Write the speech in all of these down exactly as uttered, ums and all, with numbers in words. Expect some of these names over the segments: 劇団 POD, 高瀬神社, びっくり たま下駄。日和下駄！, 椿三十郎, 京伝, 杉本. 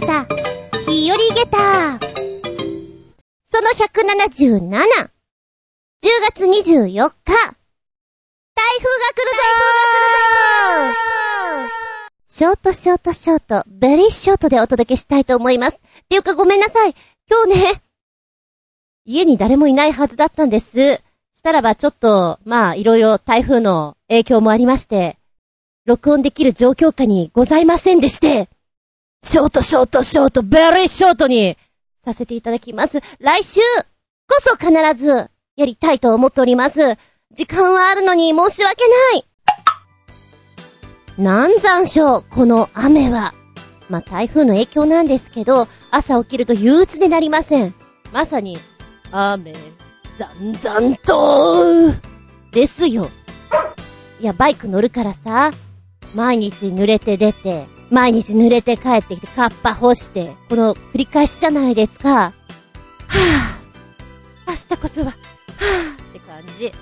げた、日和げた。そのひゃくななじゅうなな、じゅうがつにじゅうよっか、台風が来るぞー。ショートショートショート、ベリーショートでお届けしたいと思います。っていうかごめんなさい、今日ね、家に誰もいないはずだったんです。したらばちょっと、まあいろいろ台風の影響もありまして、録音できる状況下にございませんでして、ショートショートショートベリーショートにさせていただきます。来週こそ必ずやりたいと思っております。時間はあるのに申し訳ない。なんざんしょう、この雨は。まあ台風の影響なんですけど、朝起きると憂鬱でなりません。まさに、雨、ざんざんとですよ。いや、バイク乗るからさ、毎日濡れて出て、毎日濡れて帰ってきて、カッパ干して、この繰り返しじゃないですか。はぁ、明日こそは、はぁって感じ。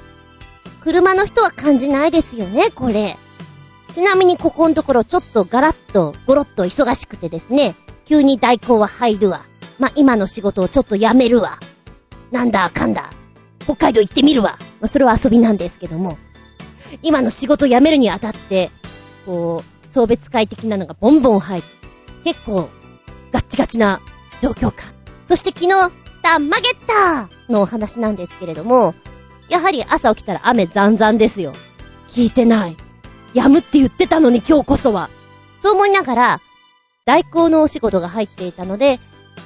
車の人は感じないですよね、これ。ちなみにここのところちょっとガラッとゴロッと忙しくてですね、急に代行は入るわ。まあ、今の仕事をちょっとやめるわ。なんだかんだ、北海道行ってみるわ。まあ、それは遊びなんですけども。今の仕事辞めるにあたって、こう、送別会的なのがボンボン入る。結構、ガッチガチな状況か。そして昨日、たまげったのお話なんですけれども、やはり朝起きたら雨ざんざんですよ。聞いてない。やむって言ってたのに今日こそは。そう思いながら、代行のお仕事が入っていたので、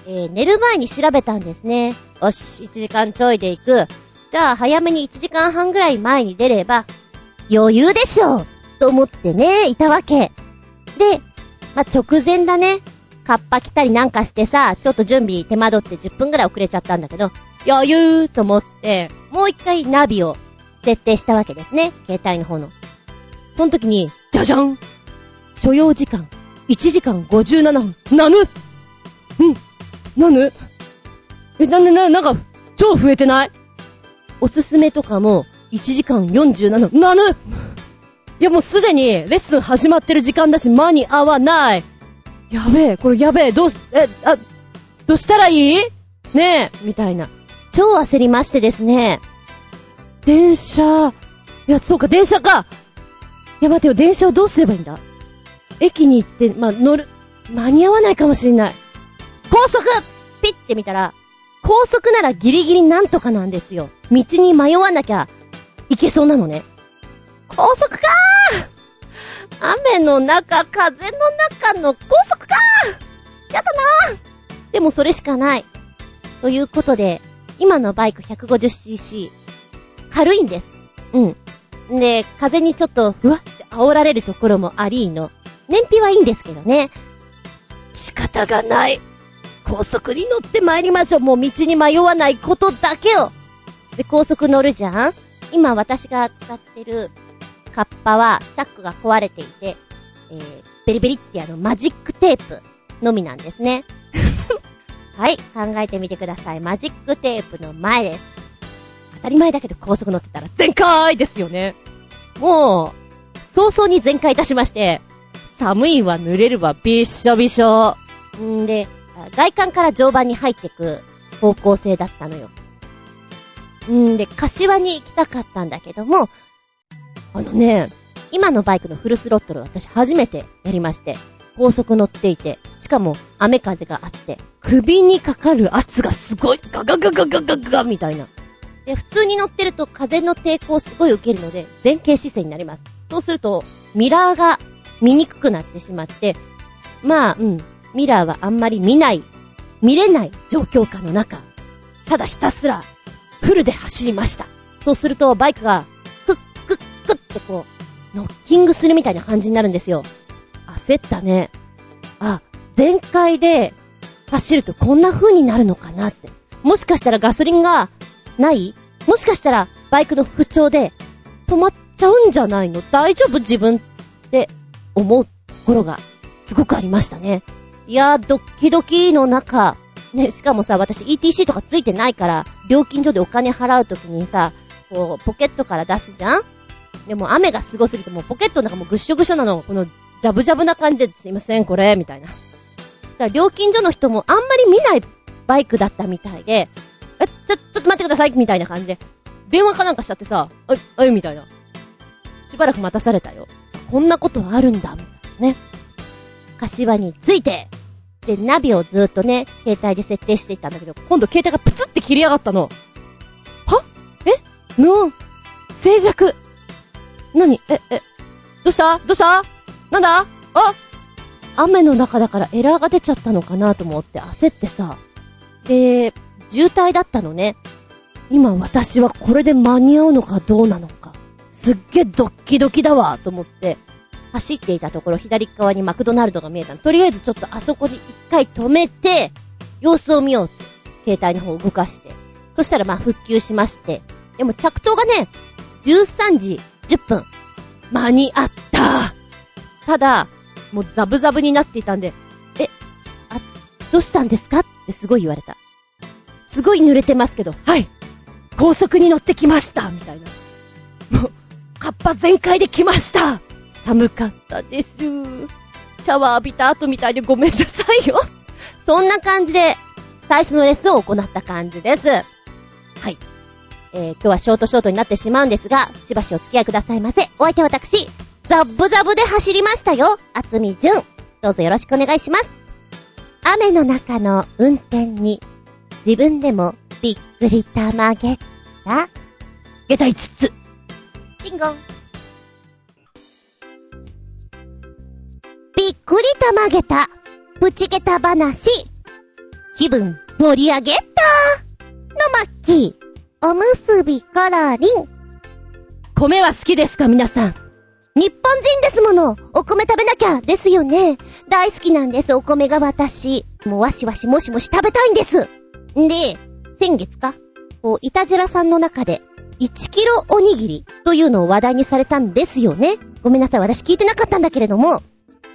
えー、寝る前に調べたんですね。よし、いちじかんちょいで行く。じゃあ、早めにいちじかんはんぐらい前に出れば、余裕でしょうと思ってね、いたわけ。で、まあ、直前だね。カッパ着たりなんかしてさ、ちょっと準備手間取ってじゅっぷんぐらい遅れちゃったんだけど、余裕と思って、もう一回ナビを設定したわけですね。携帯の方の。その時に、じゃじゃん！所要時間、いちじかんごじゅうななふん。なぬ！うん。なぬ？え、な、な、なんか、超増えてない？おすすめとかも、いちじかんよんじゅうななふん。なぬ！いやもうすでにレッスン始まってる時間だし間に合わない。やべえ、これやべえ、どうし、え、あ、どうしたらいい？ねえ、みたいな。超焦りましてですね。電車、いや、そうか、電車か。いや待てよ、電車をどうすればいいんだ？駅に行って、まあ、乗る、間に合わないかもしれない。高速！ピッて見たら、高速ならギリギリなんとかなんですよ。道に迷わなきゃいけそうなのね。高速かー！雨の中、風の中の高速かー！やだなー！でもそれしかない。ということで、今のバイク ひゃくごじゅっシーシー、軽いんです。うん。で、風にちょっとふわって煽られるところもありーの。燃費はいいんですけどね。仕方がない。高速に乗って参りましょう。もう道に迷わないことだけを。で、高速乗るじゃん？今私が使ってるカッパはチャックが壊れていて、えー、ベリベリってあのマジックテープのみなんですね。はい、考えてみてください。マジックテープの前です。当たり前だけど高速乗ってたら全開ですよね。もう早々に全開いたしまして、寒いわ濡れるわびっしょびしょ。んで外観から上盤に入ってく方向性だったのよ。んで、柏に行きたかったんだけども、あのね、今のバイクのフルスロットル私初めてやりまして、高速乗っていて、しかも雨風があって、首にかかる圧がすごい、ガガガガガガガガみたいな。で、普通に乗ってると風の抵抗をすごい受けるので、前傾姿勢になります。そうすると、ミラーが見にくくなってしまって、まあ、うん、ミラーはあんまり見ない、見れない状況下の中、ただひたすら、フルで走りました。そうするとバイクがクックックってこうノッキングするみたいな感じになるんですよ。焦ったね。あ、全開で走るとこんな風になるのかなって。もしかしたらガソリンがない？もしかしたらバイクの不調で止まっちゃうんじゃないの？大丈夫自分って思うところがすごくありましたね。いやードッキドキの中ね、しかもさ、私 イーティーシー とかついてないから、料金所でお金払うときにさ、こう、ポケットから出すじゃん？でも雨がすごすぎて、もうポケットの中もぐっしょぐしょなの、この、ジャブジャブな感じで、すいません、これ、みたいな。だから料金所の人もあんまり見ないバイクだったみたいで、え、ちょ、ちょっと待ってくださいみたいな感じで、電話かなんかしちゃってさ、え、え、みたいな。しばらく待たされたよ。こんなことはあるんだ、みたいなね。柏についてで、ナビをずーっとね、携帯で設定していったんだけど、今度携帯がプツって切り上がったの。は？え？なん？静寂。何？え、え、どうした？どうした？なんだ？あ！雨の中だからエラーが出ちゃったのかなと思って焦ってさ。で、渋滞だったのね。今私はこれで間に合うのかどうなのか。すっげえドッキドキだわと思って走っていたところ、左側にマクドナルドが見えたの。とりあえずちょっとあそこに一回止めて様子を見ようって携帯の方を動かして、そしたらまあ復旧しまして、でも着到がねじゅうさんじじゅっぷん、間に合った。ただもうザブザブになっていたんで、え、あ、どうしたんですかってすごい言われた。すごい濡れてますけど、はい、高速に乗ってきましたみたいな。もうカッパ全開で来ました。寒かったです。シャワー浴びた後みたいでごめんなさいよ。そんな感じで最初のレッスンを行った感じです。はい、えー、今日はショートショートになってしまうんですが、しばしお付き合いくださいませ。お相手は私、ザブザブで走りましたよ、渥美純。どうぞよろしくお願いします。雨の中の運転に自分でもびっくりたまげった。下駄いつつ。リンゴびっくりたまげたプチゲタ話、気分盛り上げたのマッキー、おむすびからりん。米は好きですか皆さん。日本人ですもの。お米食べなきゃですよね。大好きなんですお米が。私もうわしわしもしもし食べたいんです。で、先月かこうイタジラさんの中でいちキロおにぎりというのを話題にされたんですよね。ごめんなさい、私聞いてなかったんだけれども、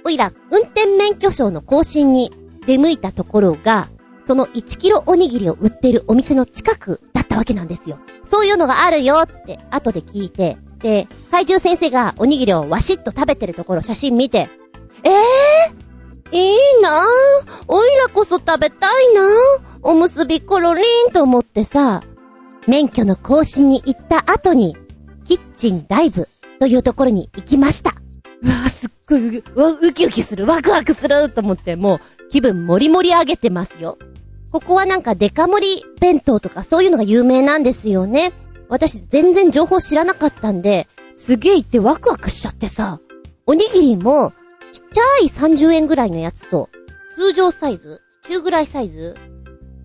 おいら運転免許証の更新に出向いたところが、そのいちキロおにぎりを売っているお店の近くだったわけなんですよ。そういうのがあるよって後で聞いて、で、怪獣先生がおにぎりをわしっと食べてるところ写真見て、えー、いいなぁ、おいらこそ食べたいなぁ、おむすびコロリンと思ってさ、免許の更新に行った後にキッチンダイブというところに行きました。うわぁ、すっごい ウ, ウキウキする、ワクワクすると思って、もう気分盛り盛り上げてますよ。ここはなんかデカ盛り弁当とかそういうのが有名なんですよね。私全然情報知らなかったんで、すげえ行ってワクワクしちゃってさ、おにぎりもちっちゃいさんじゅうえんぐらいのやつと、通常サイズ、中ぐらいサイズ、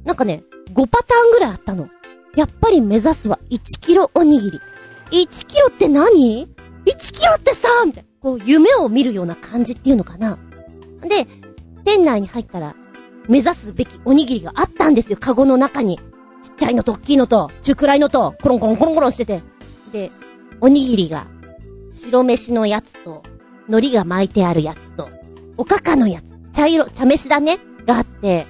なんかねごパターンぐらいあったの。やっぱり目指すはいちキロおにぎり。いちキロって何？ いちキロってさ、みたいな、こう夢を見るような感じっていうのかな。で、店内に入ったら目指すべきおにぎりがあったんですよ。カゴの中にちっちゃいのと大きいのと中くらいのとコロンコロンコロンコロンしてて、で、おにぎりが白飯のやつと海苔が巻いてあるやつとおかかのやつ、茶色、茶飯だねがあって、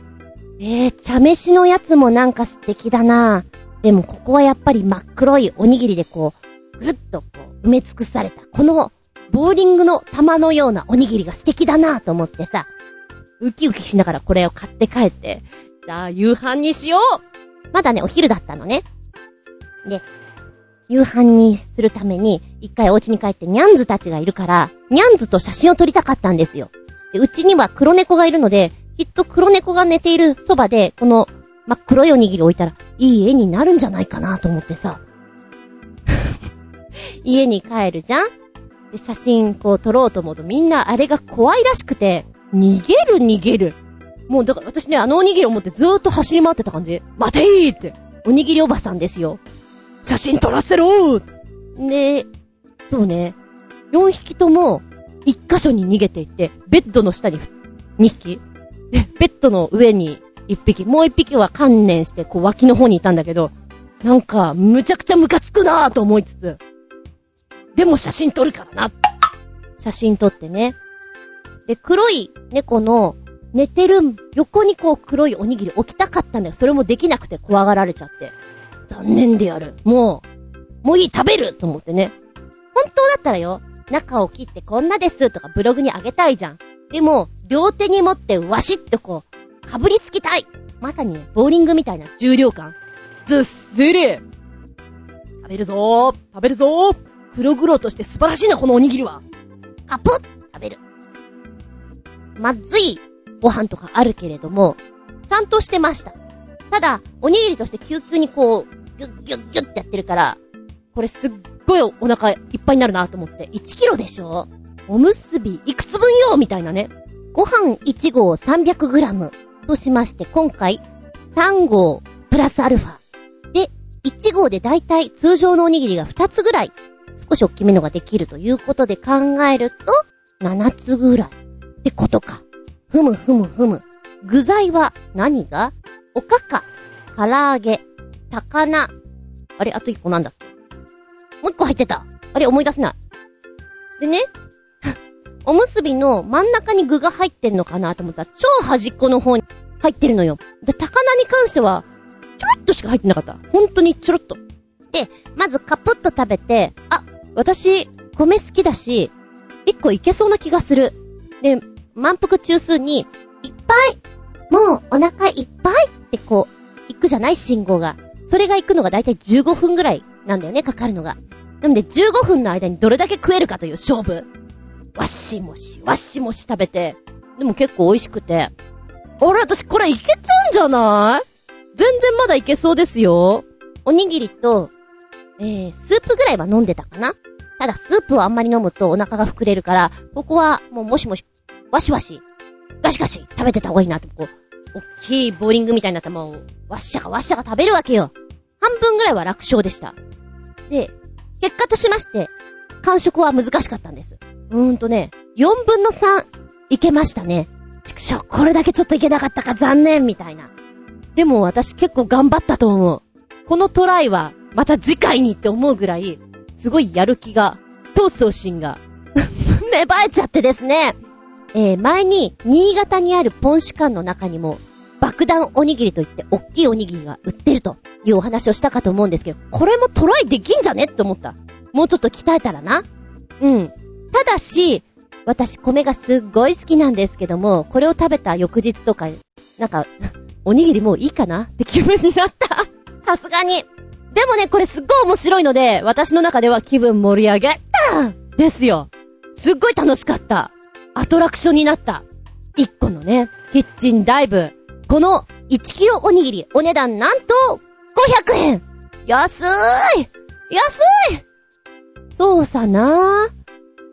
えー、茶飯のやつもなんか素敵だな。でもここはやっぱり真っ黒いおにぎりでこうぐるっとこう埋め尽くされた、このボーリングの玉のようなおにぎりが素敵だなと思ってさ、ウキウキしながらこれを買って帰って、じゃあ夕飯にしよう。まだねお昼だったのね。で、夕飯にするために一回お家に帰って、ニャンズたちがいるからニャンズと写真を撮りたかったんですよ。で、うちには黒猫がいるので、きっと黒猫が寝ているそばでこの真っ黒いおにぎりを置いたらいい絵になるんじゃないかなと思ってさ家に帰るじゃん。で、写真こう撮ろうと思うと、みんなあれが怖いらしくて逃げる逃げる。もうだから私ね、あのおにぎりを持ってずーっと走り回ってた感じ。待てーって、おにぎりおばさんですよ。写真撮らせろー。で、そうね、よんひきともいち箇所に逃げていって、ベッドの下ににひき、でベッドの上にいっぴき、もういっぴきは観念してこう脇の方にいたんだけど、なんかむちゃくちゃムカつくなーと思いつつ、でも写真撮るからな。写真撮ってね。で、黒い猫の寝てる横にこう黒いおにぎり置きたかったんだよ。それもできなくて怖がられちゃって、残念でやる、もうもういい食べると思ってね。本当だったらよ、中を切ってこんなですとかブログにあげたいじゃん。でも両手に持ってわしっとこかぶりつきたい。まさにね、ボーリングみたいな重量感。ずっしり。食べるぞー、食べるぞー。黒々として素晴らしいな、このおにぎりは。カプッ食べる。まずいご飯とかあるけれども、ちゃんとしてました。ただ、おにぎりとして急急にこう、ギュッギュッギュッってやってるから、これすっごいお腹いっぱいになるなと思って、いちキロでしょ？おむすびいくつ分よみたいなね。ご飯いち合 さんびゃくグラム としまして、今回さん合プラスアルファ。で、いち合でだいたい通常のおにぎりがふたつぐらい、少し大きめのができるということで考えると、ななつぐらいってことか。ふむふむふむ。具材は何が？おかか、唐揚げ、高菜。あれ、あといっこなんだっけ？もういっこ入ってた。あれ、思い出せない。でね、おむすびの真ん中に具が入ってんのかなと思ったら、超端っこの方に入ってるのよ。で、高菜に関しては、ちょろっとしか入ってなかった。本当にちょろっと。で、まずカプッと食べて、あ、私、米好きだし、いっこいけそうな気がする。で、満腹中枢に、いっぱいもうお腹いっぱいってこう、行くじゃない信号が。それが行くのがだいたいじゅうごふんぐらいなんだよね、かかるのが。なのでじゅうごふんの間にどれだけ食えるかという勝負。わっしもし、わっしもし食べて。でも結構美味しくて。あれ、私これいけちゃうんじゃない？全然まだいけそうですよ。おにぎりと、えー、スープぐらいは飲んでたかな。ただスープをあんまり飲むとお腹が膨れるから、ここはもうもしもし、わしわし、ガシガシ食べてた方がいいなと、こう、おっきいボーリングみたいな玉を、わっしゃかわっしゃか食べるわけよ。半分ぐらいは楽勝でした。で、結果としまして、完食は難しかったんです。うーんとね、よんぶんのさん、いけましたね。ちくしょう、これだけちょっといけなかったか、残念、みたいな。でも私結構頑張ったと思う。このトライは、また次回にって思うぐらい、すごいやる気が、闘争心が、芽生えちゃってですね。えー、前に、新潟にあるポンシュ館の中にも、爆弾おにぎりといって、おっきいおにぎりが売ってるというお話をしたかと思うんですけど、これもトライできんじゃねって思った。もうちょっと鍛えたらな。うん。ただし、私、米がすっごい好きなんですけども、これを食べた翌日とか、なんか、おにぎりもういいかなって気分になった。さすがに。でもね、これすっごい面白いので、私の中では気分盛り上げたですよ。すっごい楽しかった。アトラクションになった。一個のね、キッチンダイブ。このいちキロおにぎり、お値段なんとごひゃくえん。安い安い。そうさな。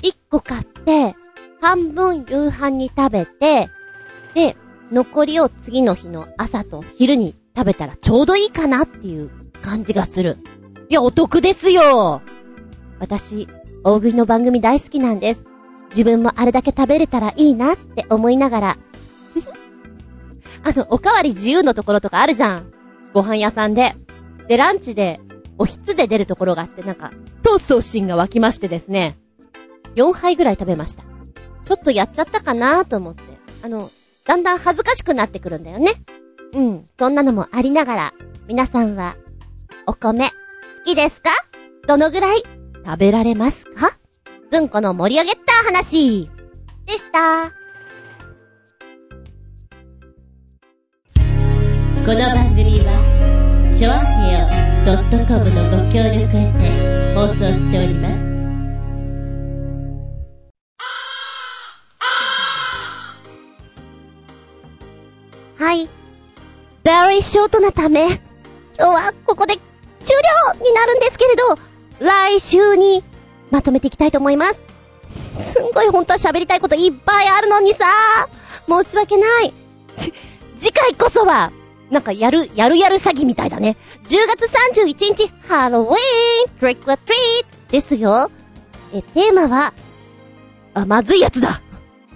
いっこ買って、半分夕飯に食べて、で、残りを次の日の朝と昼に食べたらちょうどいいかなっていう感じがする。いや、お得ですよ。私、大食いの番組大好きなんです。自分もあれだけ食べれたらいいなって思いながらあの、おかわり自由のところとかあるじゃん、ご飯屋さんで。で、ランチでおひつで出るところがあって、なんか闘争心が湧きましてですね、よんはいぐらい食べました。ちょっとやっちゃったかなと思って、あの、だんだん恥ずかしくなってくるんだよね。うん、そんなのもありながら、皆さんはお米好きですか？どのぐらい食べられますか？ずんこの盛り上げた話でした。この番組はちょあへよ .com のご協力へ放送しております。はい、very short なため今日はここで終了になるんですけれど、来週にまとめていきたいと思います。すんごい本当は喋りたいこといっぱいあるのにさ、申し訳ない。ち、次回こそは、なんかやる、やるやる詐欺みたいだね。じゅうがつさんじゅういちにち、ハロウィーン、トリックオアトリートですよ。え、テーマは、あ、まずいやつだ。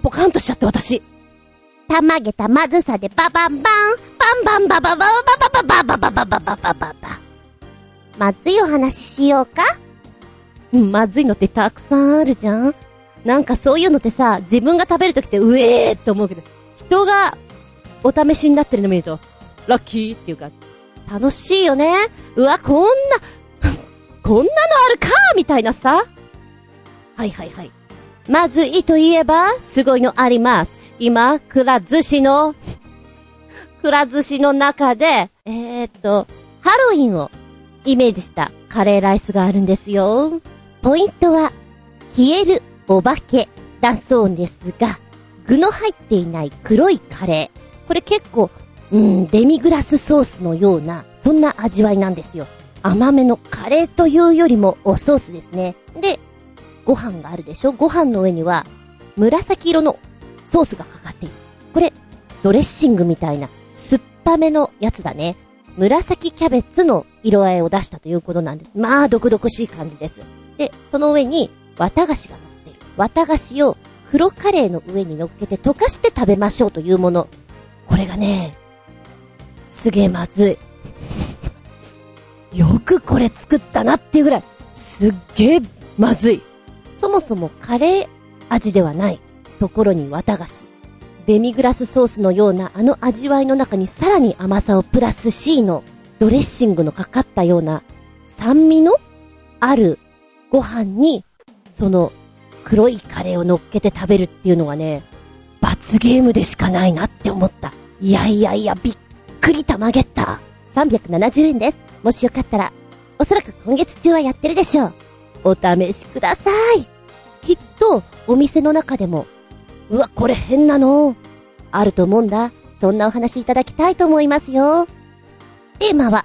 ポカンとしちゃって私。たまげたまずさでババンバン、バンバンババババババババババババババ。まずいお話ししようか。うん、まずいのってたくさんあるじゃん。なんかそういうのってさ、自分が食べるときってうえーって思うけど、人がお試しになってるの見るとラッキーっていうか、楽しいよね。うわ、こんなこんなのあるかみたいなさ。はいはいはい。まずいといえばすごいのあります。今くら寿司のくら寿司の中で、えー、っと、ハロウィンをイメージしたカレーライスがあるんですよ。ポイントは、消えるお化けだそうですが、具の入っていない黒いカレー。これ結構、うん、デミグラスソースのような、そんな味わいなんですよ。甘めのカレーというよりもおソースですね。で、ご飯があるでしょ。ご飯の上には紫色のソースがかかっている。これドレッシングみたいな酸っぱめのやつだね。紫キャベツの色合いを出したということなんです。まあ毒々しい感じです。で、その上に綿菓子が乗っている。綿菓子を黒カレーの上に乗っけて溶かして食べましょうというもの。これがね、すげえまずい。よくこれ作ったなっていうぐらいすっげえまずい。そもそもカレー味ではないところに綿菓子、デミグラスソースのようなあの味わいの中にさらに甘さをプラス C のドレッシングのかかったような酸味のあるご飯にその黒いカレーを乗っけて食べるっていうのがね、罰ゲームでしかないなって思った。いやいやいや、びっくりたまげった。さんびゃくななじゅうえんです。もしよかったら、おそらく今月中はやってるでしょう。お試しください。きっとお店の中でも、うわこれ変なのあると思うんだ。そんなお話いただきたいと思いますよ。テーマは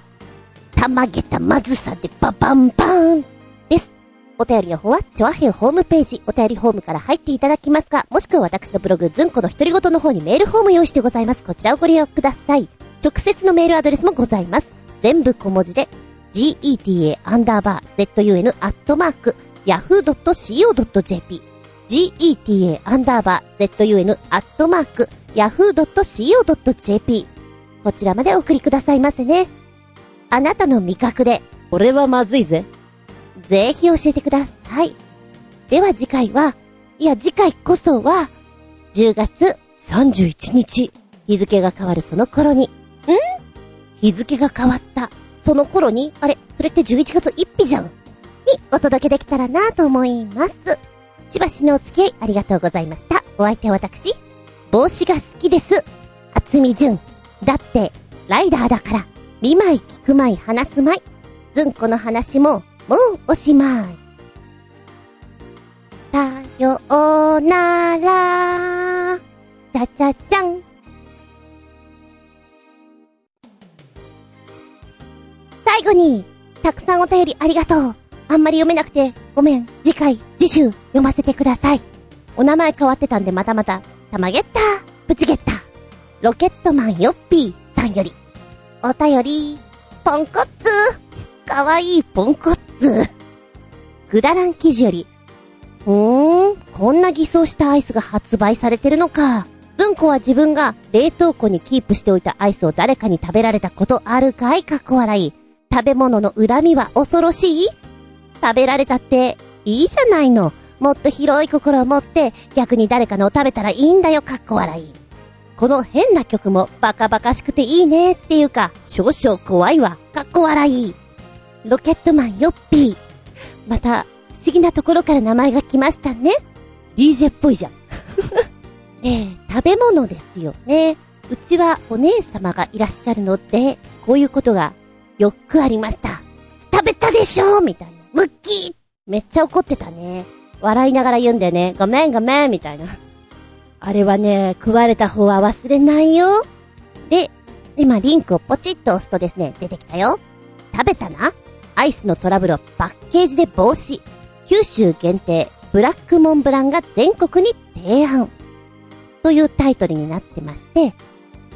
たまげたまずさでババンバンです。お便りの方はチョアヘオホームページお便りホームから入っていただきますか、もしくは私のブログズンコの独り言の方にメールフォーム用意してございます。こちらをご利用ください。直接のメールアドレスもございます。全部小文字で ジーイーティーエーアンダーバーゼットユーエヌアットマークヤフードットシーオードットジェーピー ジーイーティーエーアンダーバーゼットユーエヌアットマークヤフードットシーオードットジェーピー こちらまでお送りくださいませね。あなたの味覚でこれはまずいぜ、ぜひ教えてください。では次回は、いや次回こそはじゅうがつさんじゅういちにち、日付が変わるその頃に、ん?日付が変わったその頃に、あれそれってじゅういちがつついたちじゃんにお届けできたらなと思います。しばしのお付き合いありがとうございました。お相手は私、帽子が好きです厚見純だって、ライダーだから見舞い聞く舞い話す舞い、ずんこの話ももうおしまい。さようなら、ちゃちゃちゃん。最後にたくさんお便りありがとう。あんまり読めなくてごめん。次回次週読ませてください。お名前変わってたんで、またまたたまげったぶちげったロケットマンヨッピーさんよりお便り。ポンコッツかわいいポンコッツくだらん記事より、うーん、こんな偽装したアイスが発売されてるのか。ずんこは自分が冷凍庫にキープしておいたアイスを誰かに食べられたことあるかい、かっこ笑い。食べ物の恨みは恐ろしい。食べられたっていいじゃないの。もっと広い心を持って逆に誰かのを食べたらいいんだよ、かっこ笑い。この変な曲もバカバカしくていいねっていうか少々怖いわ、かっこ笑い。ロケットマンヨッピー、また不思議なところから名前が来ましたね。 ディージェー っぽいじゃんねえ、食べ物ですよね。うちはお姉様がいらっしゃるのでこういうことがよくありました。食べたでしょみたいな、ムッキーめっちゃ怒ってたね。笑いながら言うんだよね。ごめんごめんみたいな。あれはね、食われた方は忘れないよ。で、今リンクをポチッと押すとですね、出てきたよ。食べたなアイスのトラブルをパッケージで防止。九州限定ブラックモンブランが全国に提案というタイトルになってまして、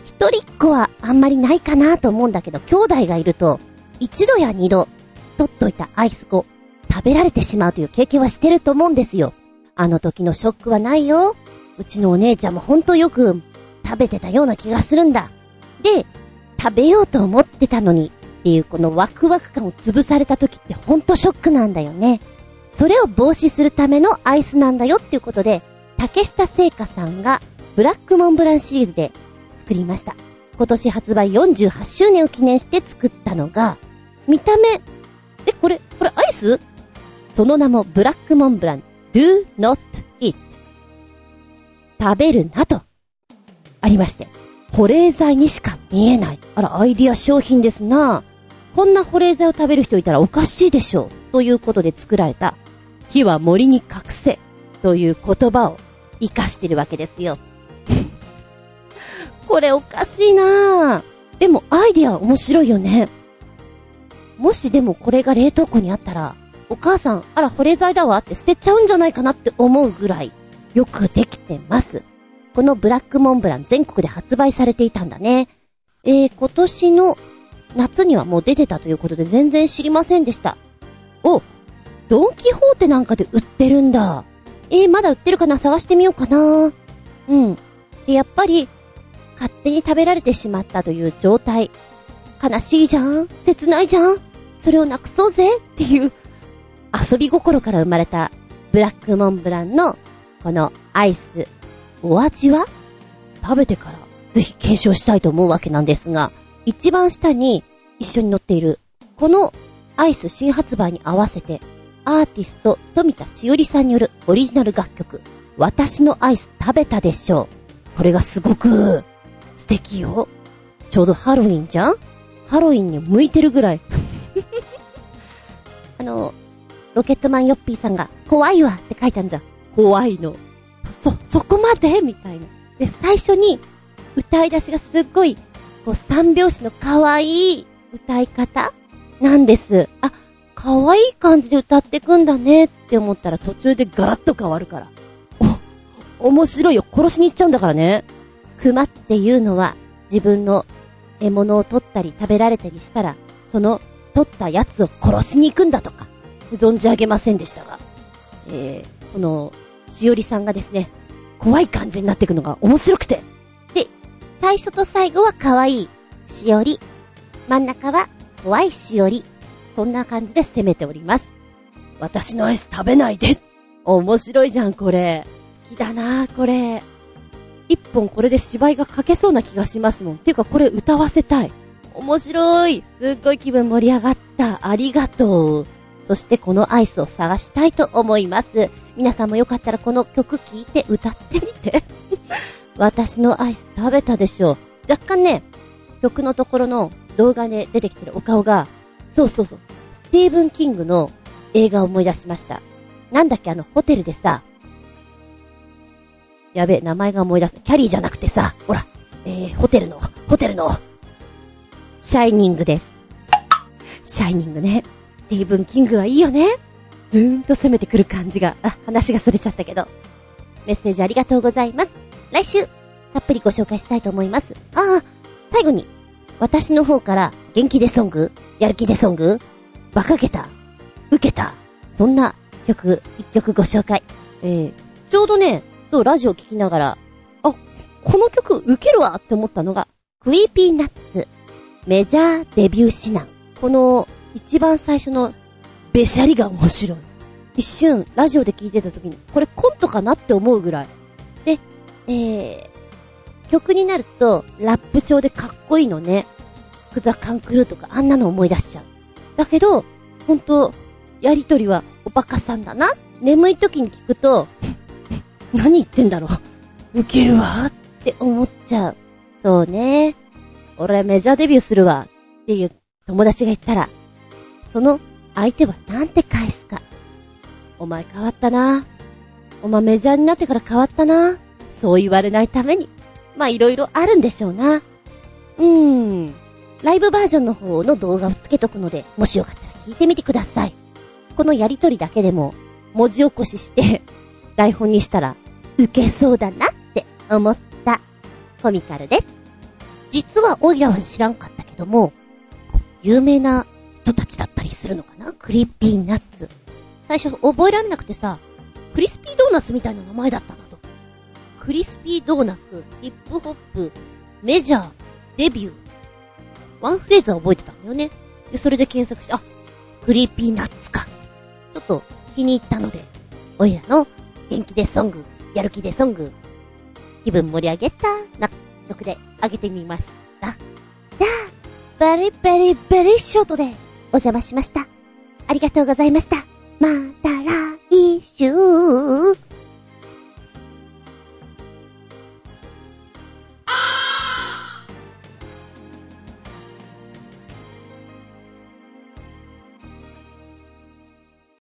一人っ子はあんまりないかなと思うんだけど、兄弟がいると一度や二度取っといたアイスを食べられてしまうという経験はしてると思うんですよ。あの時のショックはないよ。うちのお姉ちゃんもほんとよく食べてたような気がするんだ。で、食べようと思ってたのにっていうこのワクワク感を潰された時ってほんとショックなんだよね。それを防止するためのアイスなんだよっていうことで、竹下製菓さんがブラックモンブランシリーズで作りました。今年発売よんじゅうはちしゅうねんを記念して作ったのが、見た目え、これ、これアイス?その名もブラックモンブラン Do not eat 食べるなとありまして、保冷剤にしか見えない。あら、アイディア商品ですな。こんな保冷剤を食べる人いたらおかしいでしょう、ということで作られた、火は森に隠せという言葉を生かしてるわけですよ。これおかしいな。でもアイディア面白いよね。もしでもこれが冷凍庫にあったら、お母さん、あら保冷剤だわって捨てちゃうんじゃないかなって思うぐらいよくできてます。このブラックモンブラン、全国で発売されていたんだね。えー、今年の夏にはもう出てたということで全然知りませんでした。お、ドンキホーテなんかで売ってるんだ。えー、まだ売ってるかな、探してみようかな。うん。で、やっぱり勝手に食べられてしまったという状態、悲しいじゃん、切ないじゃん、それをなくそうぜっていう遊び心から生まれたブラックモンブランのこのアイス、お味は食べてからぜひ検証したいと思うわけなんですが、一番下に一緒に載っているこのアイス新発売に合わせて、アーティスト富田しおりさんによるオリジナル楽曲、私のアイス食べたでしょう。これがすごく素敵よ。ちょうどハロウィンじゃん、ハロウィンに向いてるぐらい。あのロケットマンヨッピーさんが怖いわって書いたんじゃん、怖いのそ、そこまでみたいな。で、最初に歌い出しがすっごいこう三拍子の可愛い歌い方なんです。あ、可愛い感じで歌ってくんだねって思ったら途中でガラッと変わるから、お、面白いよ。殺しに行っちゃうんだからね。熊っていうのは自分の獲物を取ったり食べられたりしたら、その取ったやつを殺しに行くんだとか、存じ上げませんでしたが、えー、このしおりさんがですね、怖い感じになっていくのが面白くて、で、最初と最後は可愛いしおり、真ん中は怖いしおり、そんな感じで攻めております。私のアイス食べないで。面白いじゃん、これ好きだな。これ一本これで芝居が書けそうな気がしますもん。ていうかこれ歌わせたい。面白い。すっごい気分盛り上がった。ありがとう。そしてこのアイスを探したいと思います。皆さんもよかったらこの曲聞いて歌ってみて。私のアイス食べたでしょう。若干ね、曲のところの動画で出てきてるお顔が、そうそうそう、スティーブン・キングの映画を思い出しました。なんだっけ、あのホテルでさ、やべえ、名前が思い出す。キャリーじゃなくてさ、ほら、えー、ホテルの、ホテルの、シャイニングです。シャイニングね。スティーブン・キングはいいよね。ずーんと攻めてくる感じが。あ、話がそれちゃったけど。メッセージありがとうございます。来週、たっぷりご紹介したいと思います。ああ、最後に、私の方から、元気でソング、やる気でソング、バカげた、ウケた、そんな曲、一曲ご紹介。えー、ちょうどね、そう、ラジオ聞きながら、あ、この曲ウケるわって思ったのが、クリーピーナッツ、メジャーデビュー指南。この一番最初のべしゃりが面白い。一瞬ラジオで聞いてた時にこれコントかなって思うぐらいで、えー、曲になるとラップ調でかっこいいのね。キックザカンクルーとかあんなの思い出しちゃう。だけどほんとやりとりはおバカさんだな。眠い時に聞くと何言ってんだろう、ウケるわって思っちゃう。そうね、俺メジャーデビューするわっていう友達が言ったら、その相手はなんて返すか。お前変わったな、お前メジャーになってから変わったな、そう言われないために、まあいろいろあるんでしょうな。うーん、ライブバージョンの方の動画をつけとくので、もしよかったら聞いてみてください。このやりとりだけでも文字起こしして台本にしたらウケそうだなって思ったコミカルです。実はオイラは知らんかったけども、有名な人たちだったりするのかな、クリーピーナッツ。最初覚えられなくてさ、クリスピードーナツみたいな名前だったなと。クリスピードーナツ、ヒップホップ、メジャー、デビュー、ワンフレーズは覚えてたんだよね。でそれで検索して、あ、クリーピーナッツか、ちょっと気に入ったので、オイラの元気でソング、やる気でソング、気分盛り上げたな曲で上げてみました。じゃあバリバリバリショートでお邪魔しました。ありがとうございました。また来週。